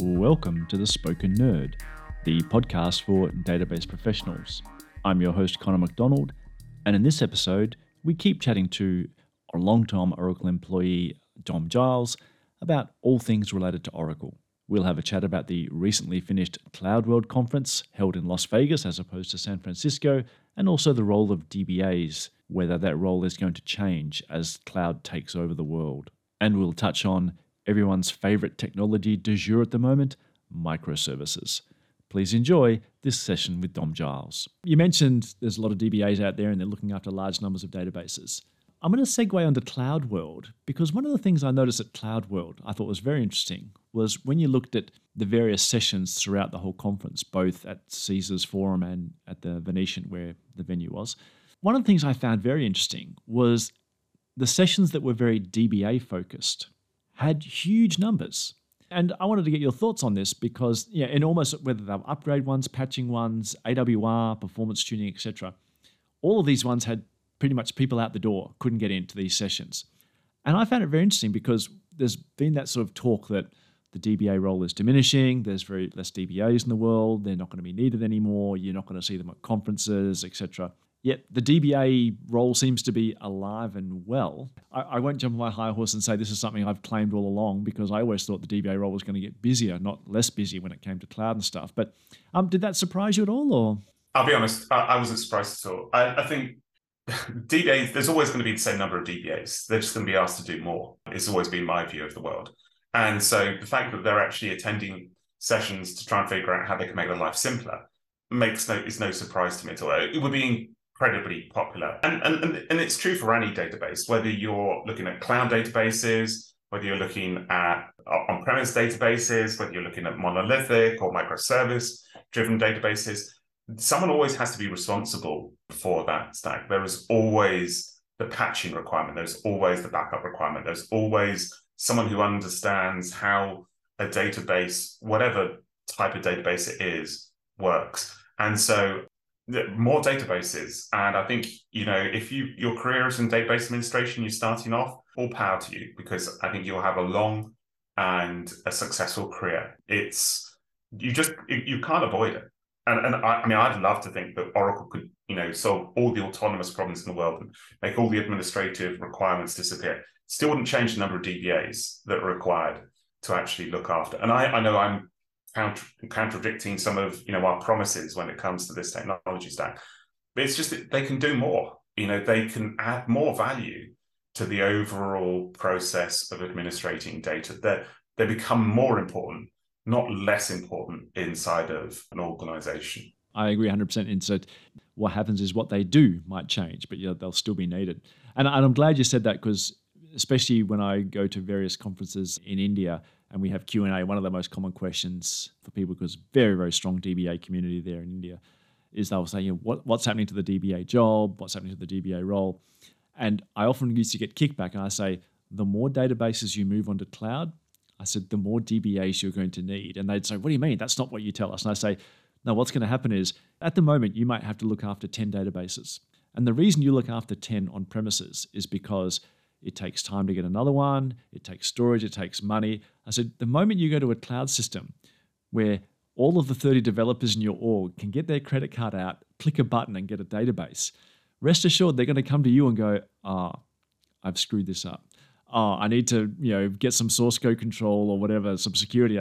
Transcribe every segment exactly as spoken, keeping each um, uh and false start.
Welcome to The Spoken Nerd, the podcast for database professionals. I'm your host, Connor McDonald, and in this episode, we keep chatting to a long-time Oracle employee, Dom Giles, about all things related to Oracle. We'll have a chat about the recently finished CloudWorld conference held in Las Vegas as opposed to San Francisco, and also the role of D B As, whether that role is going to change as cloud takes over the world. And we'll touch on everyone's favorite technology du jour at the moment, microservices. Please enjoy this session with Dom Giles. You mentioned there's a lot of D B As out there and they're looking after large numbers of databases. I'm going to segue onto CloudWorld because one of the things I noticed at CloudWorld I thought was very interesting was when you looked at the various sessions throughout the whole conference, both at Caesar's Forum and at the Venetian where the venue was, one of the things I found very interesting was the sessions that were very D B A focused had huge numbers. And I wanted to get your thoughts on this because, yeah, in almost whether they're upgrade ones, patching ones, A W R, performance tuning, et cetera, all of these ones had pretty much people out the door, couldn't get into these sessions. And I found it very interesting because there's been that sort of talk that the D B A role is diminishing, there's very less D B As in the world, they're not going to be needed anymore, you're not going to see them at conferences, et cetera. Yet the D B A role seems to be alive and well. I, I won't jump on my high horse and say this is something I've claimed all along because I always thought the D B A role was going to get busier, not less busy when it came to cloud and stuff. But um, did that surprise you at all? Or I'll be honest, I, I wasn't surprised at all. I, I think D B As, there's always going to be the same number of D B As. They're just going to be asked to do more. It's always been my view of the world. And so the fact that they're actually attending sessions to try and figure out how they can make their life simpler makes no, is no surprise to me at all. It would be incredibly popular. And, and, and it's true for any database, whether you're looking at cloud databases, whether you're looking at on-premise databases, whether you're looking at monolithic or microservice-driven databases, someone always has to be responsible for that stack. There is always the patching requirement. There's always the backup requirement. There's always someone who understands how a database, whatever type of database it is, works. And so more databases. And I think, you know, if you your career is in database administration, you're starting off, all power to you, because I think you'll have a long and a successful career. It's, you just, you can't avoid it. And, and I, I mean, I'd love to think that Oracle could, you know, solve all the autonomous problems in the world and make all the administrative requirements disappear. Still wouldn't change the number of D B As that are required to actually look after. And I, I know I'm contradicting some of, you know, our promises when it comes to this technology stack. But it's just that they can do more. You know, they can add more value to the overall process of administrating data. They they become more important, not less important inside of an organization. I agree one hundred percent. And so what happens is what they do might change, but yeah, they'll still be needed. And, and I'm glad you said that because especially when I go to various conferences in India, and we have Q and A. One of the most common questions for people, because very, very strong D B A community there in India, is they'll say, you know, what, what's happening to the D B A job? What's happening to the D B A role? And I often used to get kickback. And I say, the more databases you move onto cloud, I said, the more D B As you're going to need. And they'd say, what do you mean? That's not what you tell us. And I say, no, what's going to happen is at the moment, you might have to look after ten databases. And the reason you look after ten on premises is because it takes time to get another one. It takes storage. It takes money. I said, the moment you go to a cloud system where all of the thirty developers in your org can get their credit card out, click a button and get a database, rest assured they're going to come to you and go, ah, oh, I've screwed this up. Oh, I need to, you know, get some source code control or whatever, some security.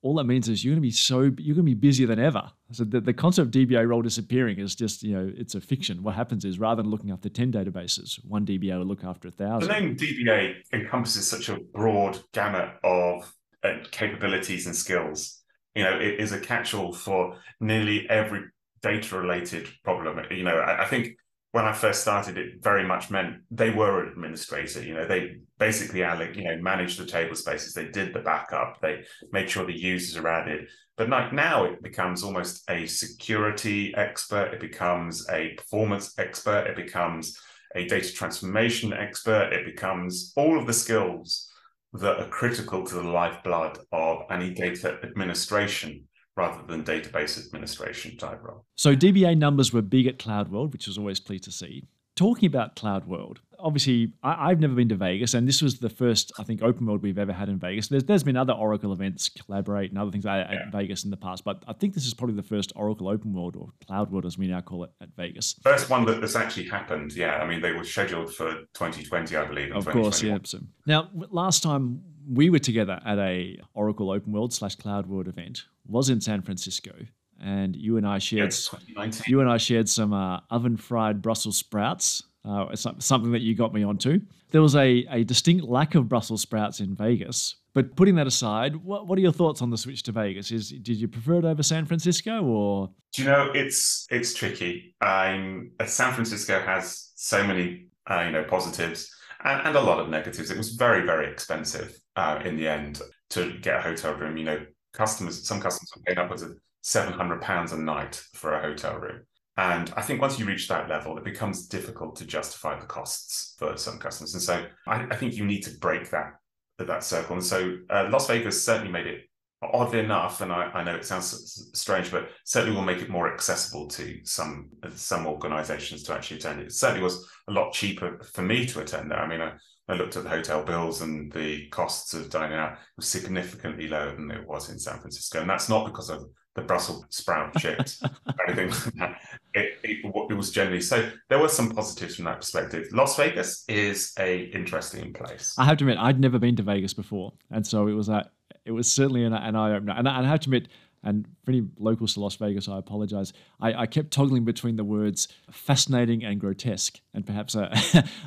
All that means is you're going to be so, you're going to be busier than ever. So the, the concept of D B A role disappearing is just, you know, it's a fiction. What happens is rather than looking after ten databases, one D B A will look after a thousand. The name D B A encompasses such a broad gamut of uh, capabilities and skills. You know, it is a catch-all for nearly every data-related problem. You know, I, I think when I first started, it very much meant they were an administrator. You know, they basically, you know, managed the table spaces. They did the backup. They made sure the users are added. But like now, it becomes almost a security expert. It becomes a performance expert. It becomes a data transformation expert. It becomes all of the skills that are critical to the lifeblood of any data administration, rather than database administration type role. So D B A numbers were big at CloudWorld, which was always pleased to see. talking about CloudWorld, obviously I, I've never been to Vegas, and this was the first, I think, open world we've ever had in Vegas. There's, there's been other Oracle events, Collaborate and other things like that at yeah. Vegas in the past, but I think this is probably the first Oracle open world, or CloudWorld as we now call it, at Vegas. First one that this actually happened, yeah. I mean, they were scheduled for twenty twenty, I believe. Of course, yeah. So, now, last time we were together at a Oracle open world slash CloudWorld event was in San Francisco. And you and I shared, yeah, you and I shared some uh, oven fried Brussels sprouts. Uh, it's something that you got me onto. There was a, a distinct lack of Brussels sprouts in Vegas. But putting that aside, what, what are your thoughts on the switch to Vegas? Is did you prefer it over San Francisco, or? Do you know, it's it's tricky. Um, San Francisco has so many uh, you know positives and, and a lot of negatives. It was very very expensive uh, in the end to get a hotel room. You know, customers some customers were paying upwards of seven hundred pounds a night for a hotel room. And I think once you reach that level, it becomes difficult to justify the costs for some customers. And so I, I think you need to break that, that circle. And so uh, Las Vegas certainly made it, oddly enough, and I, I know it sounds strange, but certainly will make it more accessible to some, some organizations to actually attend. It certainly was a lot cheaper for me to attend there. I mean, I, I looked at the hotel bills, and the costs of dining out was significantly lower than it was in San Francisco. And that's not because of the Brussels sprout chips or anything like that. It, it, it was generally, so there were some positives from that perspective. Las Vegas is a interesting place. I have to admit, I'd never been to Vegas before. And so it was a, it was certainly an, an eye-opener. And I, I have to admit, and for any locals to Las Vegas, I apologize. I, I kept toggling between the words fascinating and grotesque, and perhaps a,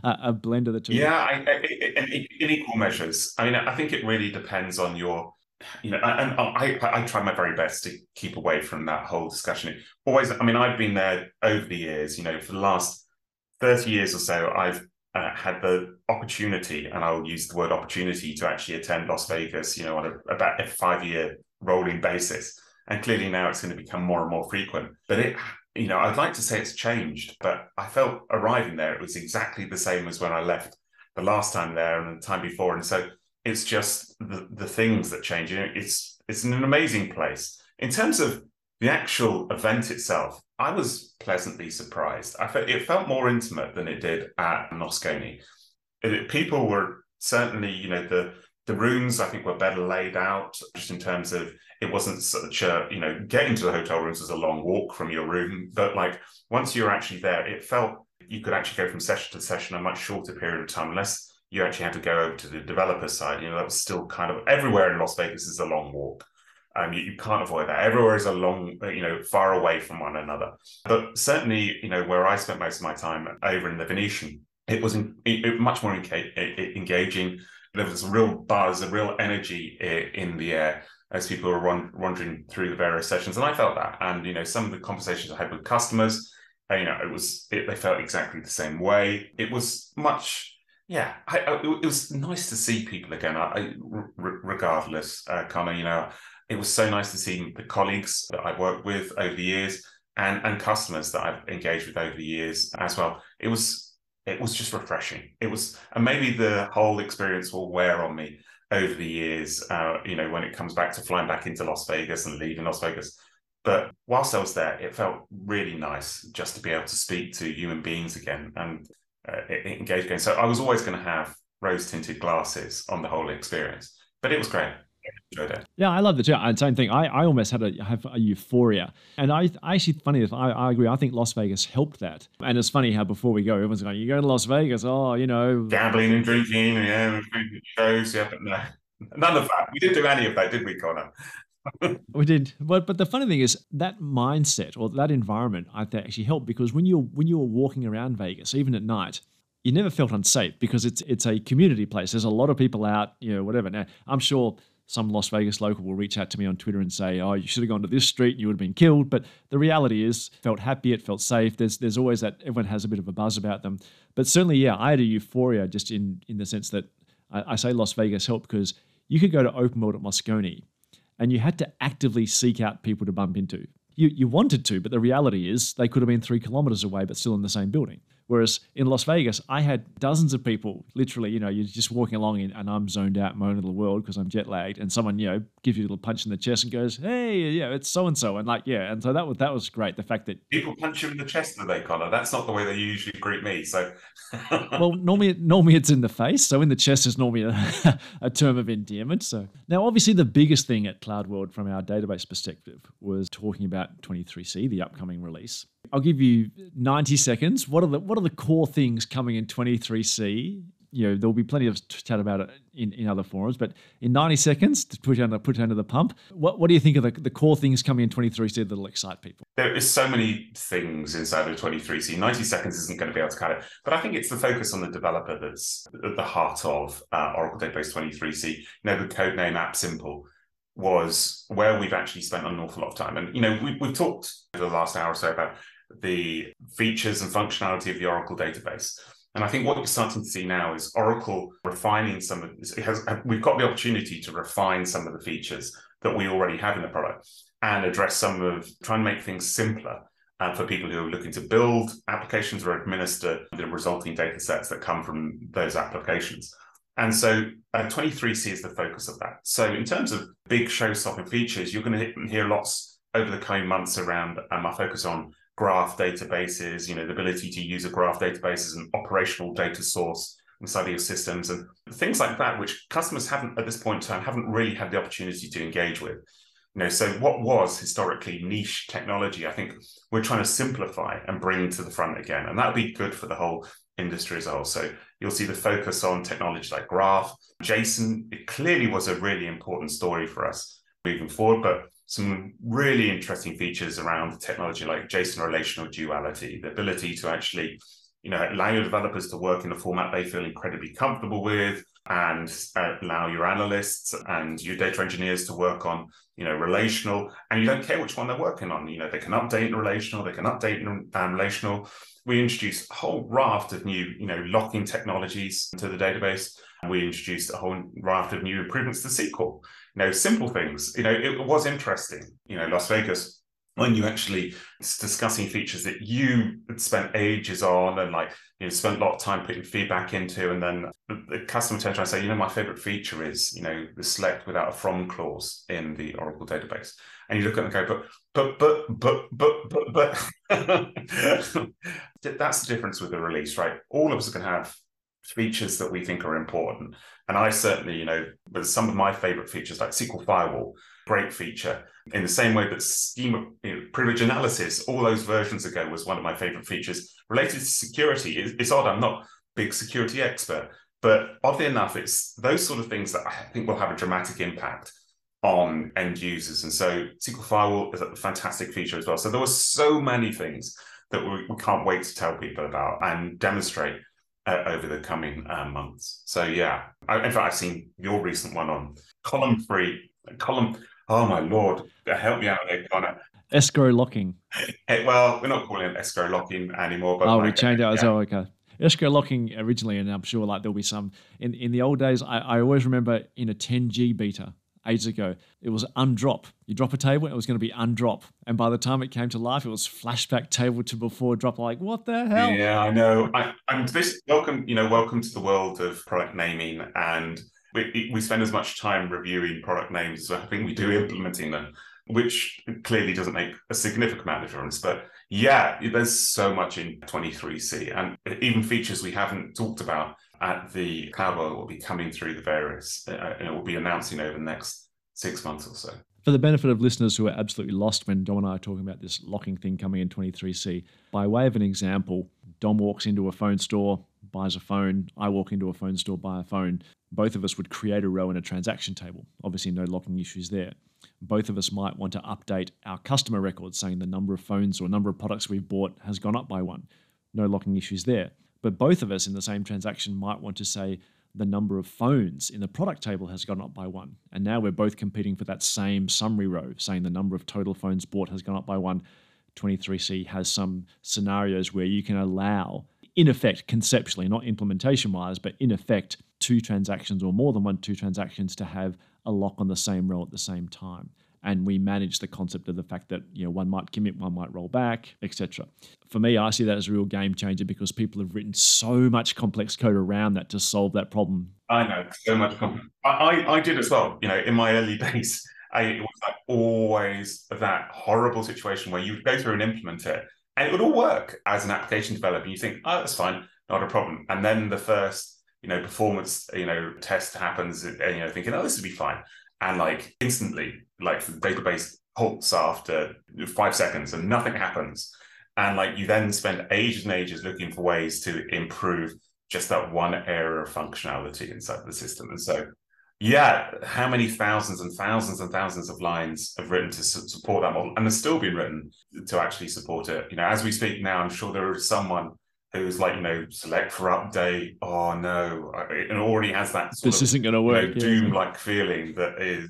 a blend of the two. Yeah, I, I, in, in equal measures. I mean, I think it really depends on your, you know, and I, I, I try my very best to keep away from that whole discussion. It always, I mean, I've been there over the years, you know, for the last thirty years or so, I've uh, had the opportunity, and I'll use the word opportunity, to actually attend Las Vegas, you know, on a, about a five-year rolling basis. And clearly now it's going to become more and more frequent. But it, you know, I'd like to say it's changed, but I felt arriving there, it was exactly the same as when I left the last time there and the time before. And so it's just the, the things that change. You know, it's it's an amazing place. In terms of the actual event itself, I was pleasantly surprised. I felt it felt more intimate than it did at Moscone. It, people were certainly, you know, the the rooms I think were better laid out, just in terms of it wasn't such a, you know, getting to the hotel rooms was a long walk from your room, but like once you're actually there, it felt you could actually go from session to session in a much shorter period of time, unless you actually had to go over to the developer side. You know, that was still kind of, everywhere in Las Vegas is a long walk. Um, you, you can't avoid that. Everywhere is a long, you know, far away from one another. But certainly, you know, where I spent most of my time over in the Venetian, it was in, it, it, much more enca- engaging. There was a real buzz, a real energy in the air as people were run, wandering through the various sessions. And I felt that. And, you know, some of the conversations I had with customers, you know, it was, it, they felt exactly the same way. It was much... Yeah, I, I, it was nice to see people again, I, I, r- regardless, uh, Connor. You know, it was so nice to see the colleagues that I've worked with over the years, and, and customers that I've engaged with over the years as well. It was it was just refreshing. It was, and maybe the whole experience will wear on me over the years, uh, you know, when it comes back to flying back into Las Vegas and leaving Las Vegas. But whilst I was there, it felt really nice just to be able to speak to human beings again, and Uh, engage again. So I was always going to have rose-tinted glasses on the whole experience, but it was great. I enjoyed it. Yeah, I love the chat. Same thing. I, I almost had a have a euphoria, and I, I actually funny enough, I, I agree. I think Las Vegas helped that. And it's funny how before we go, everyone's going, "You go to Las Vegas? Oh, you know, gambling and drinking, yeah, shows, yeah." But no, none of that. We didn't do any of that, did we, Connor? We did, but but the funny thing is that mindset, or that environment, I think actually helped, because when you're when you were walking around Vegas, even at night, you never felt unsafe, because it's it's a community place. There's a lot of people out, you know, whatever. Now I'm sure some Las Vegas local will reach out to me on Twitter and say, "Oh, you should have gone to this street and you would have been killed." But the reality is, felt happy, it felt safe. There's there's always that, everyone has a bit of a buzz about them. But certainly, yeah, I had a euphoria just in in the sense that I, I say Las Vegas helped, because you could go to open world at Moscone, and you had to actively seek out people to bump into. You you wanted to, but the reality is they could have been three kilometers away, but still in the same building, Whereas in Las Vegas, I had dozens of people, literally, you know, you're just walking along and I'm zoned out, moaning at the world because I'm jet lagged, and someone, you know, gives you a little punch in the chest and goes, hey, yeah, it's so-and-so. And like, yeah. And so that was, that was great. The fact that people punch you in the chest today, Connor, that's not the way they usually greet me. So, well, normally, normally it's in the face. So in the chest is normally a, a term of endearment. So now, obviously the biggest thing at CloudWorld from our database perspective was talking about twenty-three C, the upcoming release. I'll give you ninety seconds. What are the what are the core things coming in twenty-three C? You know, there'll be plenty of chat about it in, in other forums, but in ninety seconds to put you under put you under the pump, what what do you think of the, the core things coming in twenty-three C that'll excite people? There is so many things inside of twenty-three C. ninety seconds isn't going to be able to cut it, but I think it's the focus on the developer that's at the heart of uh, Oracle Database twenty-three C. You know, the codename AppSimple was where we've actually spent an awful lot of time. And, you know, we, we've talked over the last hour or so about the features and functionality of the Oracle database. And I think what we're starting to see now is Oracle refining some of this. It has, we've got the opportunity to refine some of the features that we already have in the product and address some of, try and make things simpler uh, for people who are looking to build applications or administer the resulting data sets that come from those applications. And so uh, twenty-three C is the focus of that. So in terms of big show-stopping features, you're going to hear lots over the coming months around um, our focus on graph databases, you know, the ability to use a graph database as an operational data source inside of your systems and things like that, which customers haven't at this point in time haven't really had the opportunity to engage with. You know, so what was historically niche technology, I think we're trying to simplify and bring to the front again. And that'll be good for the whole industry as a whole. So you'll see the focus on technology like graph. JSON, it clearly was a really important story for us moving forward, but some really interesting features around the technology like JSON relational duality, the ability to actually, you know, allow your developers to work in a format they feel incredibly comfortable with, and uh, allow your analysts and your data engineers to work on, you know, relational, and you don't care which one they're working on. You know, they can update in relational, they can update in um, relational. We introduced a whole raft of new, you know, locking technologies to the database. We introduced a whole raft of new improvements to S Q L. You know, simple things. You know, it was interesting. You know, Las Vegas, when you actually discussing features that you had spent ages on and like, you know, spent a lot of time putting feedback into, and then the customer turns around and say, you know, my favorite feature is, you know, the select without a from clause in the Oracle database. And you look at it and go, but, but, but, but, but, but, but. That's the difference with the release, right? All of us are going to have features that we think are important. And I certainly, you know, with some of my favorite features like S Q L Firewall, great feature. In the same way that schema, you know, privilege analysis, all those versions ago was one of my favorite features. Related to security, it's, it's odd, I'm not a big security expert, but oddly enough, it's those sort of things that I think will have a dramatic impact on end users. And so S Q L Firewall is a fantastic feature as well. So there were so many things that we, we can't wait to tell people about and demonstrate Uh, over the coming uh, months. So yeah, I, in fact, I've seen your recent one on column three, column, oh my Lord, help me out there, Connor. Escrow locking. Hey, well, we're not calling it escrow locking anymore. But oh, like, we changed it. Yeah. Oh, okay. Escrow locking originally, and I'm sure like there'll be some, in, in the old days, I, I always remember in a ten G beta, ages ago, it was undrop. You drop a table, it was going to be undrop. And by the time it came to life, it was flashback table to before drop. Like, what the hell? Yeah, I know. I, I'm this welcome, you know, welcome to the world of product naming. And we, we spend as much time reviewing product names as I think we do implementing them, which clearly doesn't make a significant amount of difference. But yeah, there's so much in twenty-three C, and even features we haven't talked about at the CloudWorld will be coming through the various, uh, and it will be announcing over the next six months or so. For the benefit of listeners who are absolutely lost when Dom and I are talking about this locking thing coming in twenty-three C, by way of an example, Dom walks into a phone store, buys a phone. I walk into a phone store, buy a phone. Both of us would create a row in a transaction table. Obviously, no locking issues there. Both of us might want to update our customer records saying the number of phones or number of products we've bought has gone up by one. No locking issues there. But both of us in the same transaction might want to say the number of phones in the product table has gone up by one. And now we're both competing for that same summary row, saying the number of total phones bought has gone up by one. twenty-three C has some scenarios where you can allow, in effect, conceptually, not implementation-wise, but in effect, two transactions or more than one, two transactions to have a lock on the same row at the same time. and we manage the concept of the fact that, you know, one might commit, one might roll back, et cetera. For me, I see that as a real game changer because people have written so much complex code around that to solve that problem. I know, so much complex. I, I, I did as well, you know, in my early days. I, it was like always that horrible situation where you would go through and implement it, and it would all work as an application developer. You think, oh, that's fine, not a problem. And then the first, you know, performance, you know, test happens, and you know, thinking, oh, this will be fine. And like instantly, like the database halts after five seconds, and nothing happens. And like you then spend ages and ages looking for ways to improve just that one area of functionality inside the system. And so, yeah, how many thousands and thousands and thousands of lines have written to su- support that model, and has still been written to actually support it. You know, as we speak now, I'm sure there is someone who's like, you know, select for update. Oh no, it already has that. Sort this of, isn't going to work. You know, doom-like yeah. feeling that is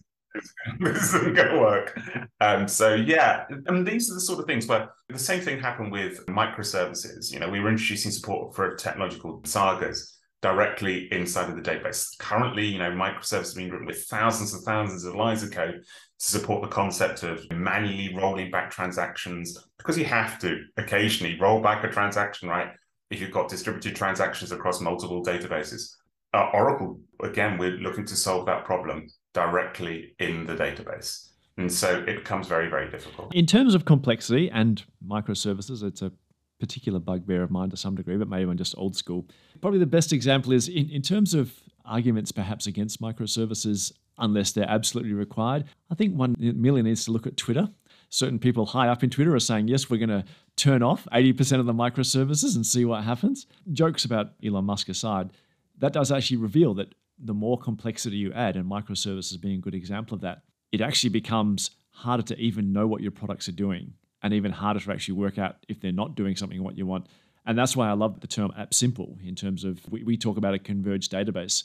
this isn't going to work. Um, so yeah, and these are the sort of things where the same thing happened with microservices. You know, we were introducing support for technological sagas directly inside of the database. Currently, you know, microservices are being written with thousands and thousands of lines of code to support the concept of manually rolling back transactions, because you have to occasionally roll back a transaction, right? If you've got distributed transactions across multiple databases. Uh, Oracle, again, we're looking to solve that problem directly in the database. And so it becomes very, very difficult. In terms of complexity and microservices, it's a particular bugbear of mine to some degree, but maybe I'm just old school. Probably the best example is in, in terms of arguments perhaps against microservices, unless they're absolutely required. I think one merely needs to look at Twitter. Certain people high up in Twitter are saying, yes, we're going to turn off eighty percent of the microservices and see what happens. Jokes about Elon Musk aside, that does actually reveal that the more complexity you add, and microservices being a good example of that, it actually becomes harder to even know what your products are doing, and even harder to actually work out if they're not doing something what you want. And that's why I love the term AppSimple in terms of we, we talk about a converged database.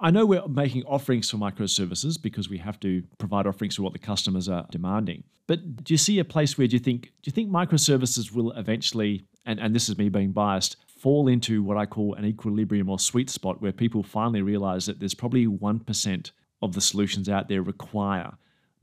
I know we're making offerings for microservices because we have to provide offerings for what the customers are demanding. But do you see a place where do you think do you think microservices will eventually, and, and this is me being biased, fall into what I call an equilibrium or sweet spot where people finally realize that there's probably one percent of the solutions out there require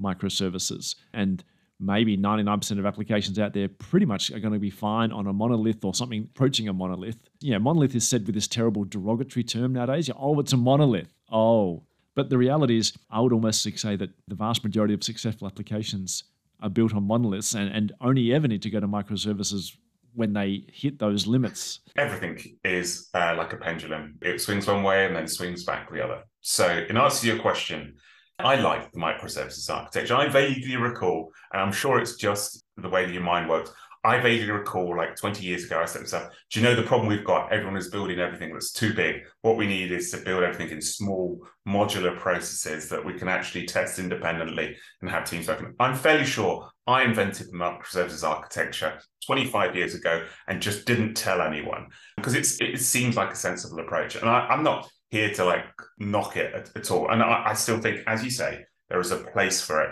microservices, and maybe ninety-nine percent of applications out there pretty much are going to be fine on a monolith or something approaching a monolith. You know, monolith is said with this terrible derogatory term nowadays. Oh, it's a monolith. Oh. But the reality is, I would almost say that the vast majority of successful applications are built on monoliths and, and only ever need to go to microservices when they hit those limits. Everything is uh, like a pendulum. It swings one way and then swings back the other. So in answer to your question, I like the microservices architecture. I vaguely recall, and I'm sure it's just the way that your mind works, I vaguely recall like twenty years ago, I said to myself, do you know the problem we've got? Everyone is building everything that's too big. What we need is to build everything in small modular processes that we can actually test independently and have teams working. I'm fairly sure I invented the microservices architecture twenty-five years ago and just didn't tell anyone because it's, it seems like a sensible approach. And I, I'm not here to like knock it at, at all. And I, I still think, as you say, there is a place for it.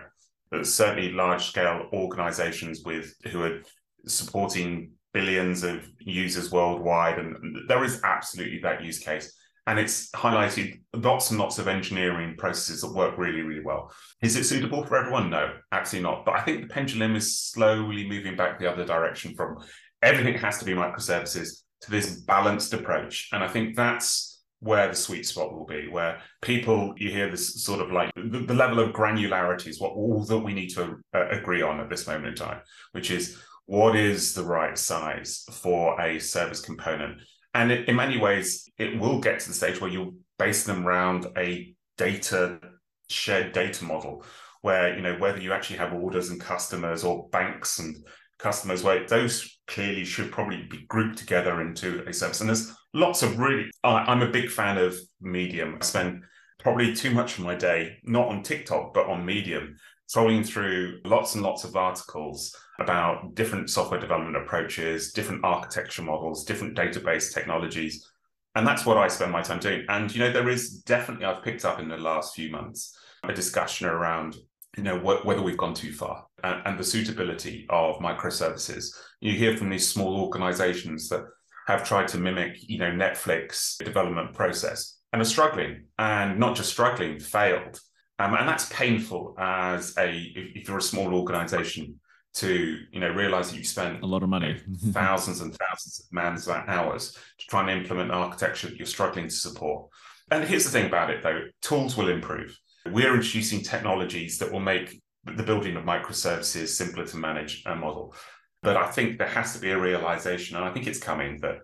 There's certainly large scale organizations with who are supporting billions of users worldwide. And there is absolutely that use case. And it's highlighted lots and lots of engineering processes that work really, really well. Is it suitable for everyone? No, absolutely not. But I think the pendulum is slowly moving back the other direction from everything has to be microservices to this balanced approach. And I think that's where the sweet spot will be, where people, you hear this sort of like, the, the level of granularity is what all that we need to uh, agree on at this moment in time, which is what is the right size for a service component? And it, in many ways, it will get to the stage where you'll base them around a data, shared data model, where, you know, whether you actually have orders and customers or banks and customers, where those clearly should probably be grouped together into a service. And there's lots of really, I, I'm a big fan of Medium. I spend probably too much of my day, not on TikTok, but on Medium, scrolling through lots and lots of articles about different software development approaches, different architecture models, different database technologies. And that's what I spend my time doing. And, you know, there is definitely, I've picked up in the last few months, a discussion around, you know, wh- whether we've gone too far and, and the suitability of microservices. You hear from these small organizations that have tried to mimic, you know, Netflix development process and are struggling, and not just struggling, failed. Um, and that's painful as a, if, if you're a small organization, to, you know, realize that you spent a lot of money, thousands and thousands of man's hours to try and implement an architecture that you're struggling to support. And here's the thing about it, though, tools will improve. We're introducing technologies that will make the building of microservices simpler to manage and model. But I think there has to be a realization, and I think it's coming, that,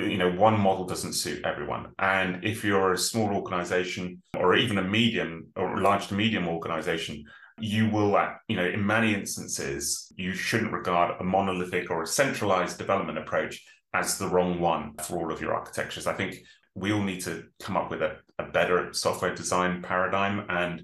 you know, one model doesn't suit everyone. And if you're a small organization, or even a medium or large to medium organization, you will, you know, in many instances, you shouldn't regard a monolithic or a centralized development approach as the wrong one for all of your architectures. I think we all need to come up with a, a better software design paradigm. And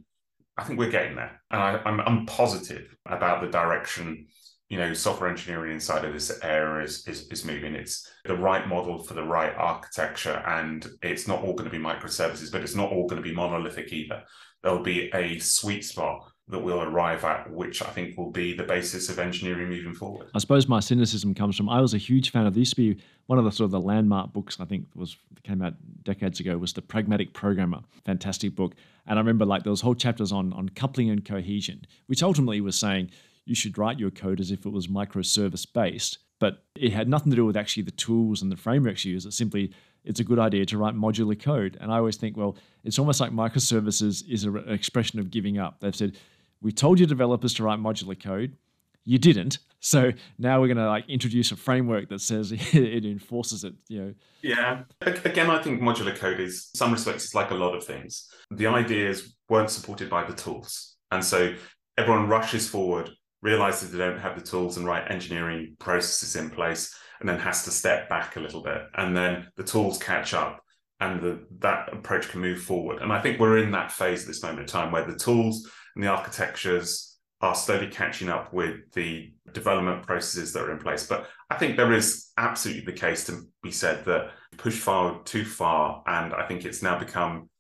I think we're getting there. And I, I'm, I'm positive about the direction, you know, software engineering inside of this area is, is, is moving. It's the right model for the right architecture. And it's not all going to be microservices, but it's not all going to be monolithic either. There'll be a sweet spot that we'll arrive at, which I think will be the basis of engineering moving forward. I suppose my cynicism comes from, I was a huge fan of, this be one of the sort of the landmark books, I think, was came out decades ago, was The Pragmatic Programmer. Fantastic book. And I remember, like, there was whole chapters on, on coupling and cohesion, which ultimately was saying you should write your code as if it was microservice based, but it had nothing to do with actually the tools and the frameworks you use. It simply, it's a good idea to write modular code. And I always think, well, it's almost like microservices is an expression of giving up. They've said, we told your developers to write modular code. You didn't. So now we're going to, like, introduce a framework that says it enforces it, you know. Yeah. Again, I think modular code is, in some respects, it's like a lot of things. The ideas weren't supported by the tools. And so everyone rushes forward, realizes they don't have the tools and write engineering processes in place, and then has to step back a little bit. And then the tools catch up, and the, that approach can move forward. And I think we're in that phase at this moment in time where the tools and the architectures are slowly catching up with the development processes that are in place. But I think there is absolutely the case to be said that push forward too far, and I think it's now become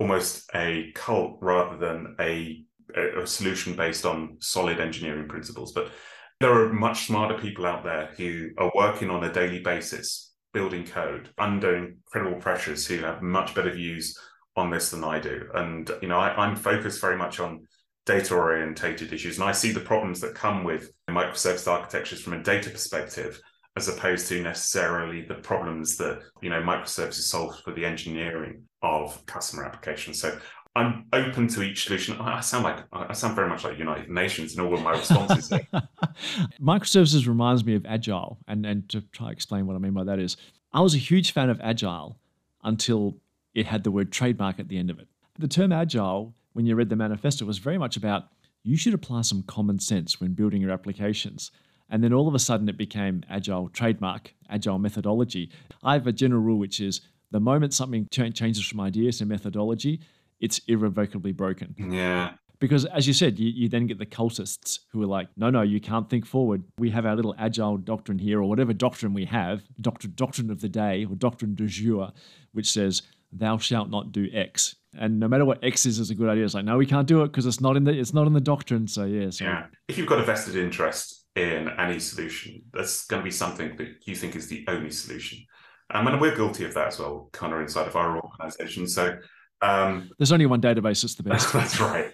almost a cult rather than a, a, a solution based on solid engineering principles. But there are much smarter people out there who are working on a daily basis, building code under incredible pressures, who have much better views on this than I do. And, you know, I, I'm focused very much on data orientated issues, and I see the problems that come with microservice architectures from a data perspective, as opposed to necessarily the problems that, you know, microservices solve for the engineering of customer applications. So I'm open to each solution. I sound like I sound very much like United Nations in all of my responses. Microservices reminds me of Agile, and and to try to explain what I mean by that is, I was a huge fan of Agile until it had the word trademark at the end of it. The term Agile, when you read the manifesto, was very much about, you should apply some common sense when building your applications. And then all of a sudden it became Agile trademark, Agile methodology. I have a general rule, which is, the moment something ch- changes from ideas to methodology, it's irrevocably broken. Yeah. Because as you said, you, you then get the cultists who are like, no, no, you can't think forward. We have our little Agile doctrine here, or whatever doctrine we have, doctrine, doctrine of the day, or doctrine du jour, which says, thou shalt not do X. And no matter what X is, is a good idea. It's like, no, we can't do it because it's not in the it's not in the doctrine. So yeah, so. yeah. If you've got a vested interest in any solution, that's going to be something that you think is the only solution. Um, and we're guilty of that as well, kind of inside of our organization. So um, there's only one database that's the best. That's right,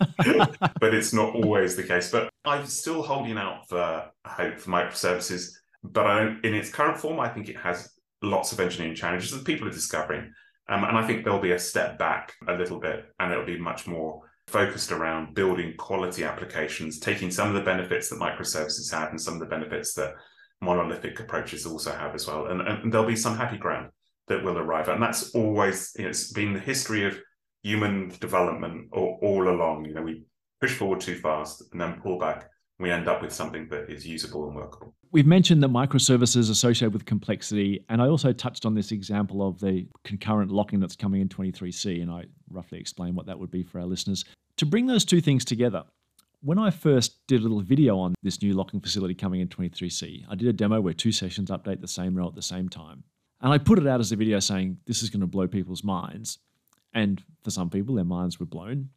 but it's not always the case. But I'm still holding out for hope for microservices. But I don't, in its current form, I think it has lots of engineering challenges that people are discovering. Um, and I think there'll be a step back a little bit, and it'll be much more focused around building quality applications, taking some of the benefits that microservices have and some of the benefits that monolithic approaches also have as well. And, and there'll be some happy ground that will arrive at. And that's always, you know, it's been the history of human development all, all along. You know, we push forward too fast and then pull back. We end up with something that is usable and workable. We've mentioned that microservices associated with complexity, and I also touched on this example of the concurrent locking that's coming in twenty-three C, and I roughly explained what that would be for our listeners. To bring those two things together, when I first did a little video on this new locking facility coming in twenty-three C, I did a demo where two sessions update the same row at the same time. And I put it out as a video saying, this is going to blow people's minds. And for some people, their minds were blown.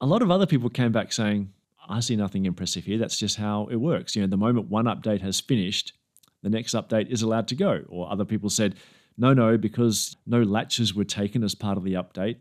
A lot of other people came back saying, I see nothing impressive here. That's just how it works. You know, the moment one update has finished, the next update is allowed to go. Or other people said, no, no, because no latches were taken as part of the update,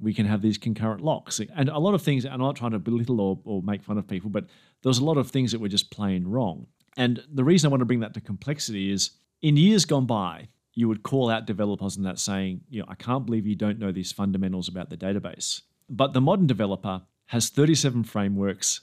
we can have these concurrent locks. And a lot of things, I'm not trying to belittle or, or make fun of people, but there's a lot of things that were just plain wrong. And the reason I want to bring that to complexity is in years gone by, you would call out developers and that saying, you know, I can't believe you don't know these fundamentals about the database. But the modern developer has thirty-seven frameworks,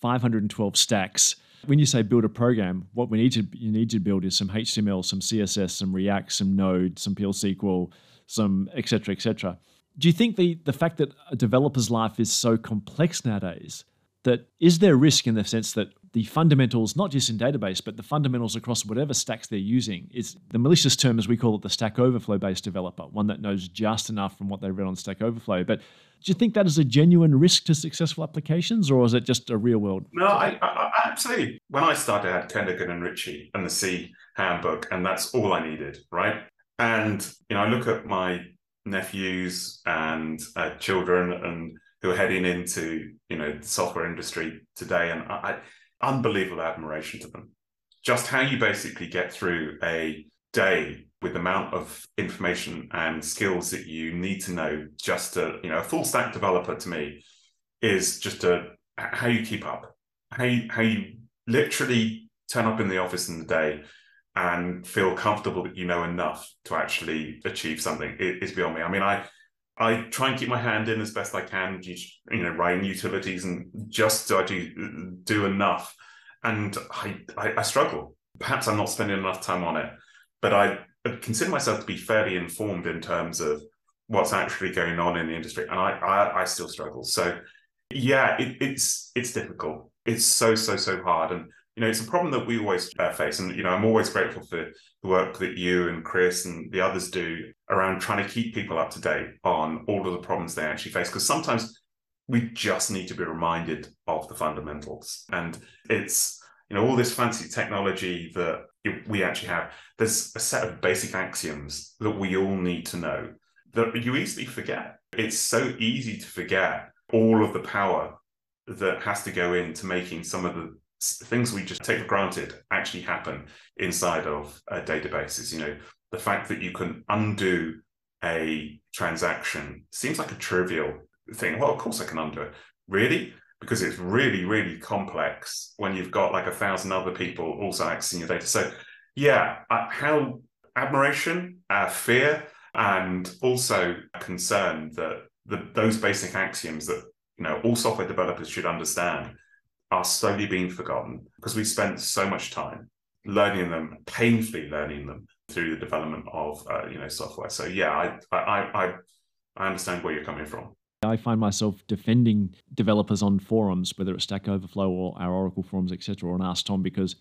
five hundred twelve stacks. When you say build a program, what we need to you need to build is some H T M L, some C S S, some React, some Node, some P L S Q L, some et cetera, et cetera. Do you think the, the fact that a developer's life is so complex nowadays, that is there risk in the sense that the fundamentals, not just in database, but the fundamentals across whatever stacks they're using, is the malicious term, as we call it, the Stack Overflow-based developer, one that knows just enough from what they read on Stack Overflow. But do you think that is a genuine risk to successful applications, or is it just a real world? No, I, I, absolutely. When I started, I had Kernighan and Richie and the C handbook, and that's all I needed, right? And you know, I look at my nephews and uh, children, and who are heading into you know the software industry today, and I, I, unbelievable admiration to them. Just how you basically get through a day with the amount of information and skills that you need to know just to, you know, a full stack developer to me is just a, how you keep up, how you, how you literally turn up in the office in the day and feel comfortable that you know enough to actually achieve something is beyond me. I mean, I I try and keep my hand in as best I can, you, you know, writing utilities and just so I do, do enough. And I, I, I struggle. Perhaps I'm not spending enough time on it, but I consider myself to be fairly informed in terms of what's actually going on in the industry. And I, I, I still struggle. So yeah, it, it's, it's difficult. It's so, so, so hard. And, you know, it's a problem that we always uh, face. And, you know, I'm always grateful for the work that you and Chris and the others do around trying to keep people up to date on all of the problems they actually face. Because sometimes we just need to be reminded of the fundamentals. And it's, you know, all this fancy technology that we actually have, there's a set of basic axioms that we all need to know that you easily forget. It's so easy to forget all of the power that has to go into making some of the things we just take for granted actually happen inside of uh, databases. You know, the fact that you can undo a transaction seems like a trivial thing. Well, of course I can undo it. Really? Because it's really, really complex when you've got like a thousand other people also accessing your data. So yeah, uh, how admiration, uh, fear, and also concern that the, those basic axioms that, you know, all software developers should understand are slowly being forgotten because we spent so much time learning them, painfully learning them through the development of uh, you know software. So yeah, I, I I I understand where you're coming from. I find myself defending developers on forums, whether it's Stack Overflow or our Oracle forums, et cetera, or on Ask Tom, because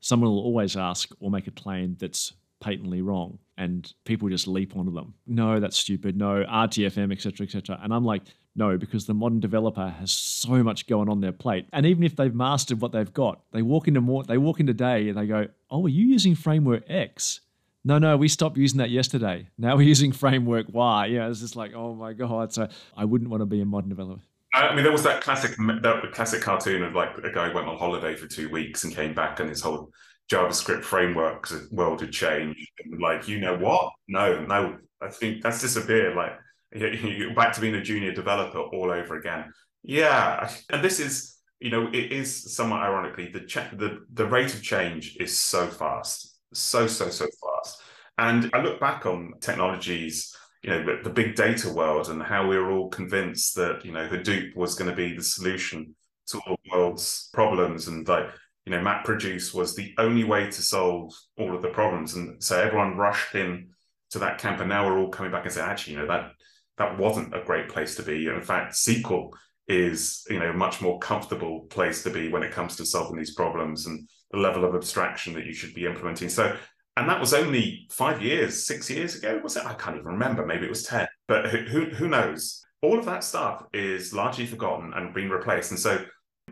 someone will always ask or make a claim that's patently wrong, and people just leap onto them. No, that's stupid. No, R T F M, et cetera, et cetera. And I'm like, no, because the modern developer has so much going on their plate. And even if they've mastered what they've got, they walk into more, they walk into day and they go, oh, are you using framework X? No, no, we stopped using that yesterday. Now we're using framework Y. Yeah, it's just like, oh my God. So I wouldn't want to be a modern developer. I mean, there was that classic, that classic cartoon of like a guy went on holiday for two weeks and came back and his whole JavaScript framework world had changed. And like, you know what? No, no, I think that's disappeared. Like, you're back to being a junior developer all over again. Yeah, and this is, you know, it is somewhat ironically, the ch- the the rate of change is so fast, so, so, so fast. And I look back on technologies, you know, the, the big data world and how we were all convinced that, you know, Hadoop was going to be the solution to all the world's problems. And like, you know, MapReduce was the only way to solve all of the problems. And so everyone rushed in to that camp and now we're all coming back and saying, actually, you know, that... that wasn't a great place to be. In fact, S Q L is, you know, a much more comfortable place to be when it comes to solving these problems and the level of abstraction that you should be implementing. So, and that was only five years, six years ago, was it? I can't even remember. Maybe it was ten, but who who knows? All of that stuff is largely forgotten and being replaced. And so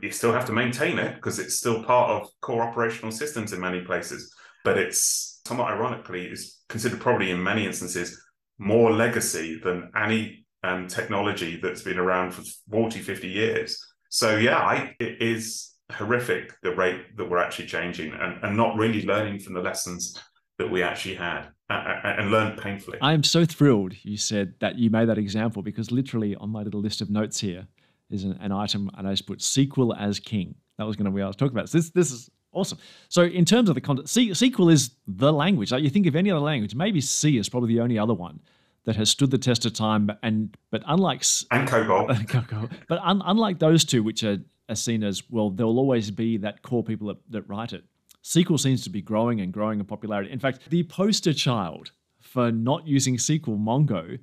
you still have to maintain it because it's still part of core operational systems in many places, but it's somewhat ironically is considered probably in many instances more legacy than any um, technology that's been around for forty, fifty years. So yeah, I, it is horrific, the rate that we're actually changing and, and not really learning from the lessons that we actually had. and learn painfully. I am so thrilled you said that you made that example, because literally on my little list of notes here is an, an item, and I just put S Q L as king. That was going to be what I was talking about. So this this is awesome. So in terms of the content, S Q L is the language. Like, you think of any other language, maybe C is probably the only other one that has stood the test of time. And but unlike and COBOL, but un, unlike those two, which are, are seen as, well, there will always be that core people that, that write it. S Q L seems to be growing and growing in popularity. In fact, the poster child for not using S Q L, Mongo,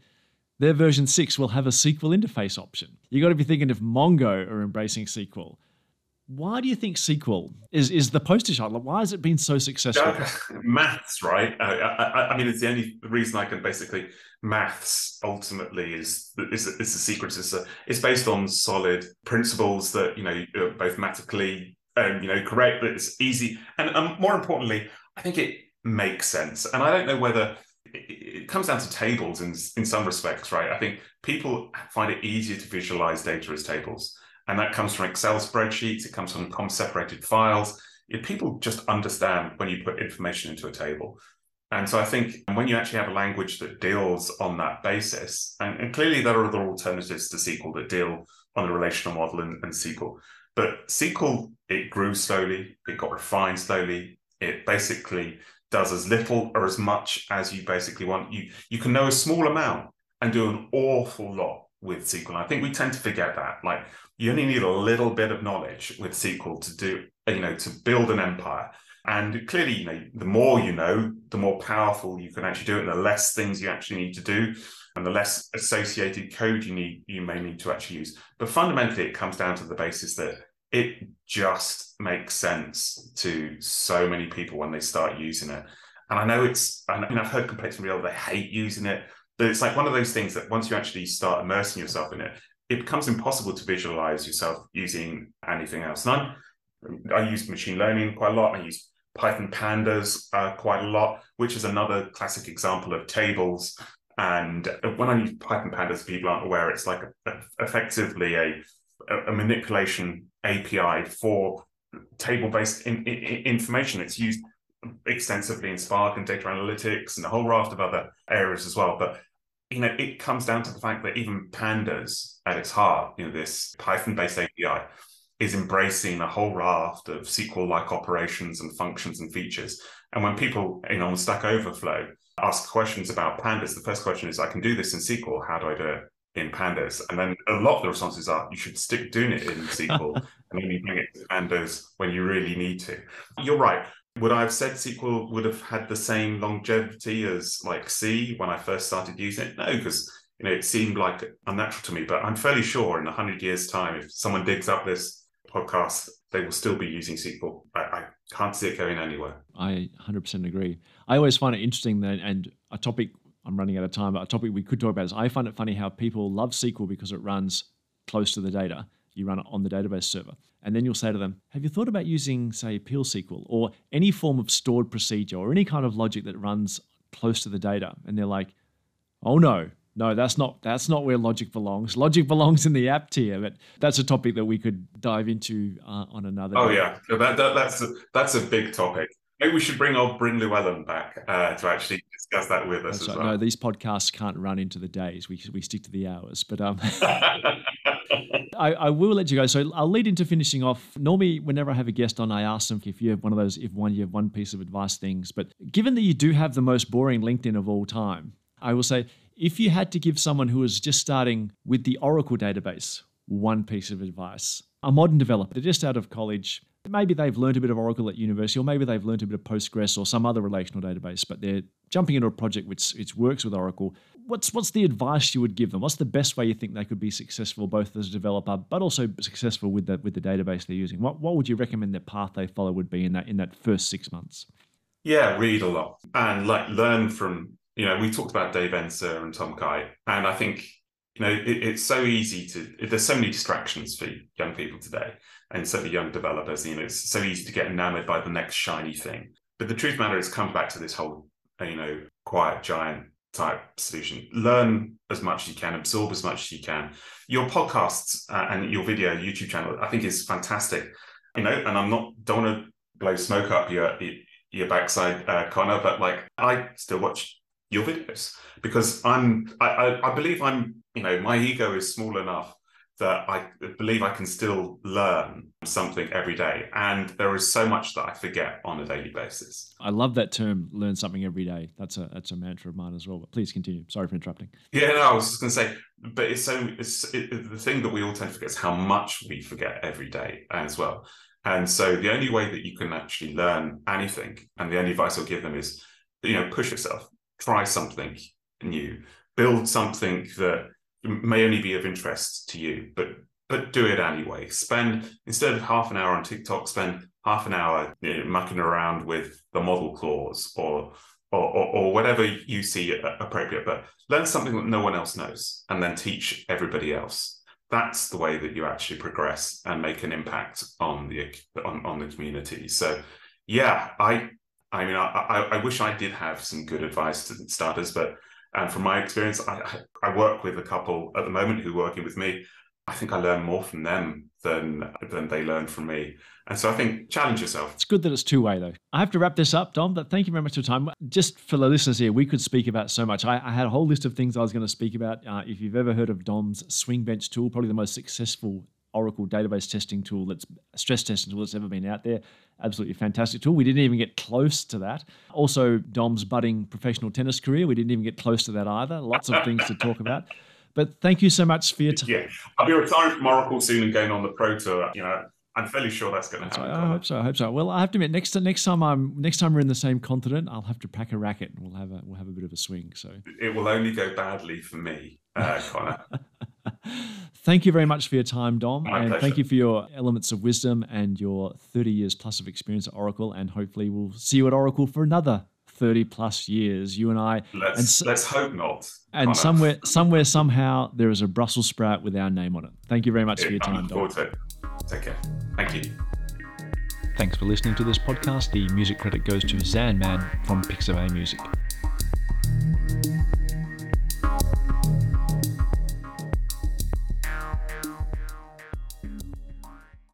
their version six will have a S Q L interface option. You got to be thinking if Mongo are embracing S Q L. Why do you think S Q L is, is the poster child? Why has it been so successful? Uh, maths, right? I, I, I mean, it's the only reason I can basically, maths ultimately is, is, is the secret. It's, a, it's based on solid principles that, you know, both mathematically, Um, you know, correct, but it's easy. And um, more importantly, I think it makes sense. And I don't know whether it, it comes down to tables in, in some respects, right? I think people find it easier to visualize data as tables. And that comes from Excel spreadsheets. It comes from column-separated files. It, people just understand when you put information into a table. And so I think when you actually have a language that deals on that basis, and, and clearly there are other alternatives to S Q L that deal on a relational model and, and S Q L. But S Q L, it grew slowly, it got refined slowly, it basically does as little or as much as you basically want. You you can know a small amount and do an awful lot with S Q L. And I think we tend to forget that. Like, you only need a little bit of knowledge with S Q L to do, you know, to build an empire. And clearly, you know, the more you know, the more powerful you can actually do it, and the less things you actually need to do, and the less associated code you need, you may need to actually use. But fundamentally, it comes down to the basis that it just makes sense to so many people when they start using it. And I know it's, I mean, I've heard complaints from people, they hate using it, but it's like one of those things that once you actually start immersing yourself in it, it becomes impossible to visualize yourself using anything else. And I'm, I use machine learning quite a lot. I use Python pandas uh, quite a lot, which is another classic example of tables. And when I use Python pandas, people aren't aware, it's like a, a, effectively a, a manipulation A P I for table-based in, in, information. It's used extensively in Spark and data analytics and a whole raft of other areas as well. But, you know, it comes down to the fact that even pandas at its heart, you know, this Python-based A P I is embracing a whole raft of S Q L-like operations and functions and features. And when people, you know, on Stack Overflow ask questions about pandas, the first question is, I can do this in S Q L, how do I do it in pandas? And then a lot of the responses are, you should stick doing it in S Q L and only bring it to pandas when you really need to. You're right. Would I have said S Q L would have had the same longevity as like C when I first started using it? No, because, you know, it seemed like unnatural to me, but I'm fairly sure in a hundred years' time, if someone digs up this podcast, they will still be using S Q L. I, I can't see it going anywhere. I one hundred percent agree. I always find it interesting that, and a topic, I'm running out of time, but a topic we could talk about is, I find it funny how people love S Q L because it runs close to the data. You run it on the database server. And then you'll say to them, have you thought about using, say, P L S Q L or any form of stored procedure or any kind of logic that runs close to the data? And they're like, oh no. No, that's not that's not where logic belongs. Logic belongs in the app tier, but that's a topic that we could dive into uh, on another. Oh day. yeah, that, that, that's a, that's a big topic. Maybe we should bring old Bryn Llewellyn back uh, to actually discuss that with us that's as right. well. No, these podcasts can't run into the days. We we stick to the hours, but um, I, I will let you go. So I'll lead into finishing off. Normally, whenever I have a guest on, I ask them if you have one of those if one you have one piece of advice things. But given that you do have the most boring LinkedIn of all time, I will say, if you had to give someone who is just starting with the Oracle database one piece of advice, a modern developer, they're just out of college, maybe they've learned a bit of Oracle at university, or maybe they've learned a bit of Postgres or some other relational database, but they're jumping into a project which it works with Oracle, what's what's the advice you would give them? What's the best way you think they could be successful, both as a developer, but also successful with the, with the database they're using? What what would you recommend the path they follow would be in that in that first six months? Yeah, read a lot and like learn from. You know, we talked about Dave Enser and Tom Kai, and I think, you know, it, it's so easy to, there's so many distractions for young people today, and certainly young developers, you know, it's so easy to get enamored by the next shiny thing. But the truth of the matter is, come back to this whole, you know, quiet giant type solution. Learn as much as you can, absorb as much as you can. Your podcasts uh, and your video, YouTube channel, I think is fantastic, you know, and I'm not, don't want to blow smoke up your, your backside, uh, Connor, but like, I still watch your videos, because I'm I, I, I believe I'm, you know, my ego is small enough that I believe I can still learn something every day. And there is so much that I forget on a daily basis. I love that term, learn something every day. That's a that's a mantra of mine as well, but please continue. Sorry for interrupting. Yeah, no, I was just going to say, but it's so, it's it, the thing that we all tend to forget is how much we forget every day as well. And so the only way that you can actually learn anything, and the only advice I'll give them is, you know, push yourself, try something new, build something that may only be of interest to you, but but do it anyway. Spend, instead of half an hour on TikTok, spend half an hour, you know, mucking around with the model clause or or, or, or whatever you see appropriate, but learn something that no one else knows and then teach everybody else. That's the way that you actually progress and make an impact on the on, on the community. So yeah, I I mean, I, I, I wish I did have some good advice to starters, but and from my experience, I, I work with a couple at the moment who are working with me. I think I learn more from them than than they learn from me. And so I think challenge yourself. It's good that it's two-way though. I have to wrap this up, Dom, but thank you very much for your time. Just for the listeners here, we could speak about so much. I, I had a whole list of things I was going to speak about. Uh, if you've ever heard of Dom's Swingbench tool, probably the most successful Oracle database testing tool, that's stress testing tool that's ever been out there. Absolutely fantastic tool. We didn't even get close to that. Also, Dom's budding professional tennis career. We didn't even get close to that either. Lots of things to talk about. But thank you so much for your time. Yeah, I'll be retiring from Oracle soon and going on the Pro Tour. You know, I'm fairly sure that's going to happen. I hope so. I hope so. Well, I have to admit, next next time I'm next time we're in the same continent, I'll have to pack a racket and we'll have a we'll have a bit of a swing. So it will only go badly for me, uh, Connor. Thank you very much for your time, Dom. My and pleasure. Thank you for your elements of wisdom and your thirty years plus of experience at Oracle. And hopefully we'll see you at Oracle for another thirty plus years, you and I. Let's, and so, let's hope not. And Connor. somewhere, somewhere, somehow, there is a Brussels sprout with our name on it. Thank you very much yeah, for your time, Dom. Take care. Thank you. Thanks for listening to this podcast. The music credit goes to Zanman from Pixabay Music.